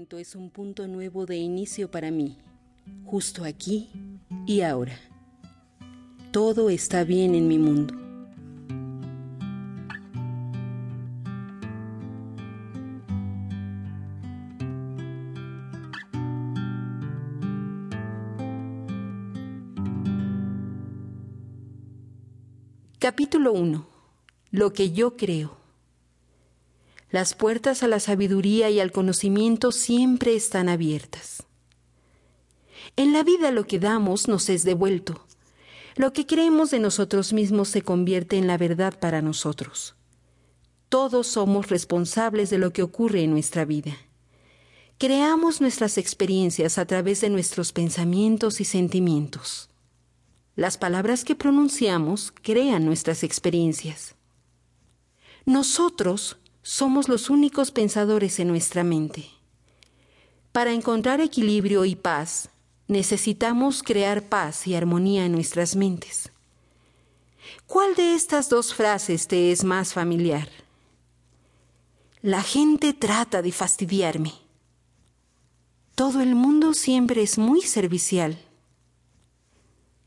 momento es un punto nuevo de inicio para mí, justo aquí y ahora. Todo está bien en mi mundo. Capítulo 1. Lo que yo creo. Las puertas a la sabiduría y al conocimiento siempre están abiertas. En la vida lo que damos nos es devuelto. Lo que creemos de nosotros mismos se convierte en la verdad para nosotros. Todos somos responsables de lo que ocurre en nuestra vida. Creamos nuestras experiencias a través de nuestros pensamientos y sentimientos. Las palabras que pronunciamos crean nuestras experiencias. Nosotros somos los únicos pensadores en nuestra mente. Para encontrar equilibrio y paz, necesitamos crear paz y armonía en nuestras mentes. ¿Cuál de estas dos frases te es más familiar? La gente trata de fastidiarme. Todo el mundo siempre es muy servicial.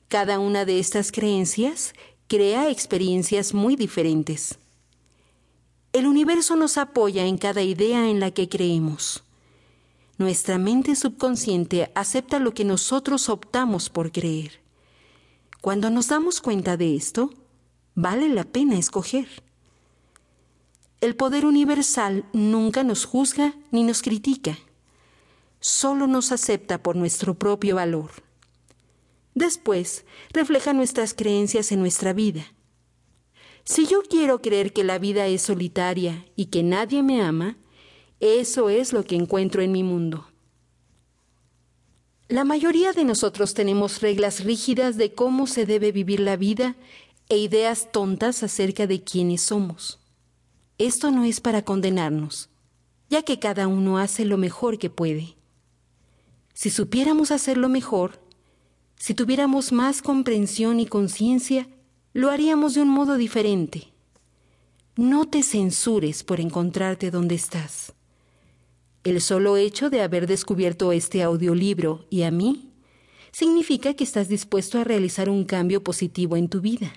Cada una de estas creencias crea experiencias muy diferentes. El universo nos apoya en cada idea en la que creemos. Nuestra mente subconsciente acepta lo que nosotros optamos por creer. Cuando nos damos cuenta de esto, vale la pena escoger. El poder universal nunca nos juzga ni nos critica. Solo nos acepta por nuestro propio valor. Después, refleja nuestras creencias en nuestra vida. Si yo quiero creer que la vida es solitaria y que nadie me ama, eso es lo que encuentro en mi mundo. La mayoría de nosotros tenemos reglas rígidas de cómo se debe vivir la vida e ideas tontas acerca de quiénes somos. Esto no es para condenarnos, ya que cada uno hace lo mejor que puede. Si supiéramos hacerlo mejor, si tuviéramos más comprensión y conciencia, lo haríamos de un modo diferente. No te censures por encontrarte donde estás. El solo hecho de haber descubierto este audiolibro y a mí, significa que estás dispuesto a realizar un cambio positivo en tu vida.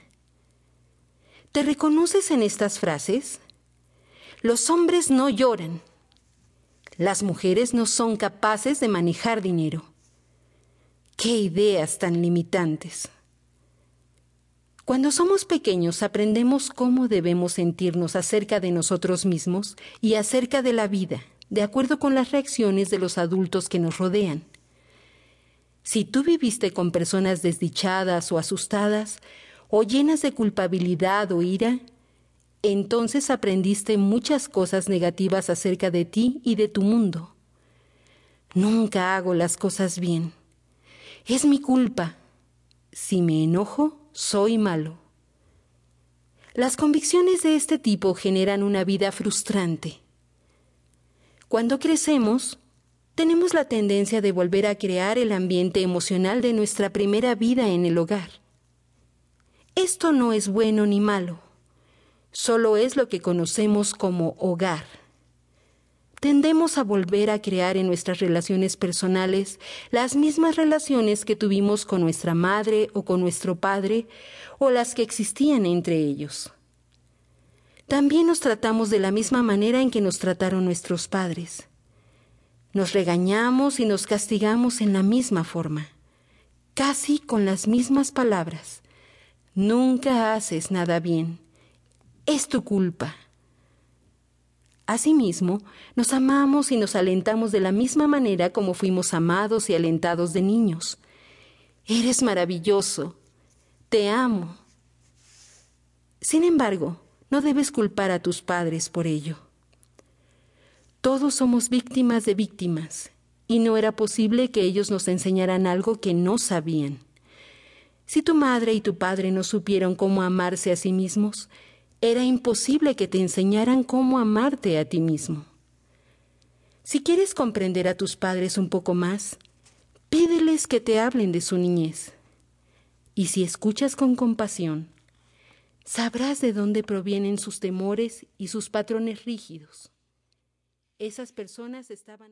¿Te reconoces en estas frases? Los hombres no lloran. Las mujeres no son capaces de manejar dinero. ¡Qué ideas tan limitantes! Cuando somos pequeños aprendemos cómo debemos sentirnos acerca de nosotros mismos y acerca de la vida, de acuerdo con las reacciones de los adultos que nos rodean. Si tú viviste con personas desdichadas o asustadas, o llenas de culpabilidad o ira, entonces aprendiste muchas cosas negativas acerca de ti y de tu mundo. Nunca hago las cosas bien. Es mi culpa. Si me enojo, soy malo. Las convicciones de este tipo generan una vida frustrante. Cuando crecemos, tenemos la tendencia de volver a crear el ambiente emocional de nuestra primera vida en el hogar. Esto no es bueno ni malo, solo es lo que conocemos como hogar. Tendemos a volver a crear en nuestras relaciones personales las mismas relaciones que tuvimos con nuestra madre o con nuestro padre o las que existían entre ellos. También nos tratamos de la misma manera en que nos trataron nuestros padres. Nos regañamos y nos castigamos en la misma forma, casi con las mismas palabras. Nunca haces nada bien. Es tu culpa. Asimismo, nos amamos y nos alentamos de la misma manera como fuimos amados y alentados de niños. Eres maravilloso. Te amo. Sin embargo, no debes culpar a tus padres por ello. Todos somos víctimas de víctimas, y no era posible que ellos nos enseñaran algo que no sabían. Si tu madre y tu padre no supieron cómo amarse a sí mismos, era imposible que te enseñaran cómo amarte a ti mismo. Si quieres comprender a tus padres un poco más, pídeles que te hablen de su niñez. Y si escuchas con compasión, sabrás de dónde provienen sus temores y sus patrones rígidos. Esas personas estaban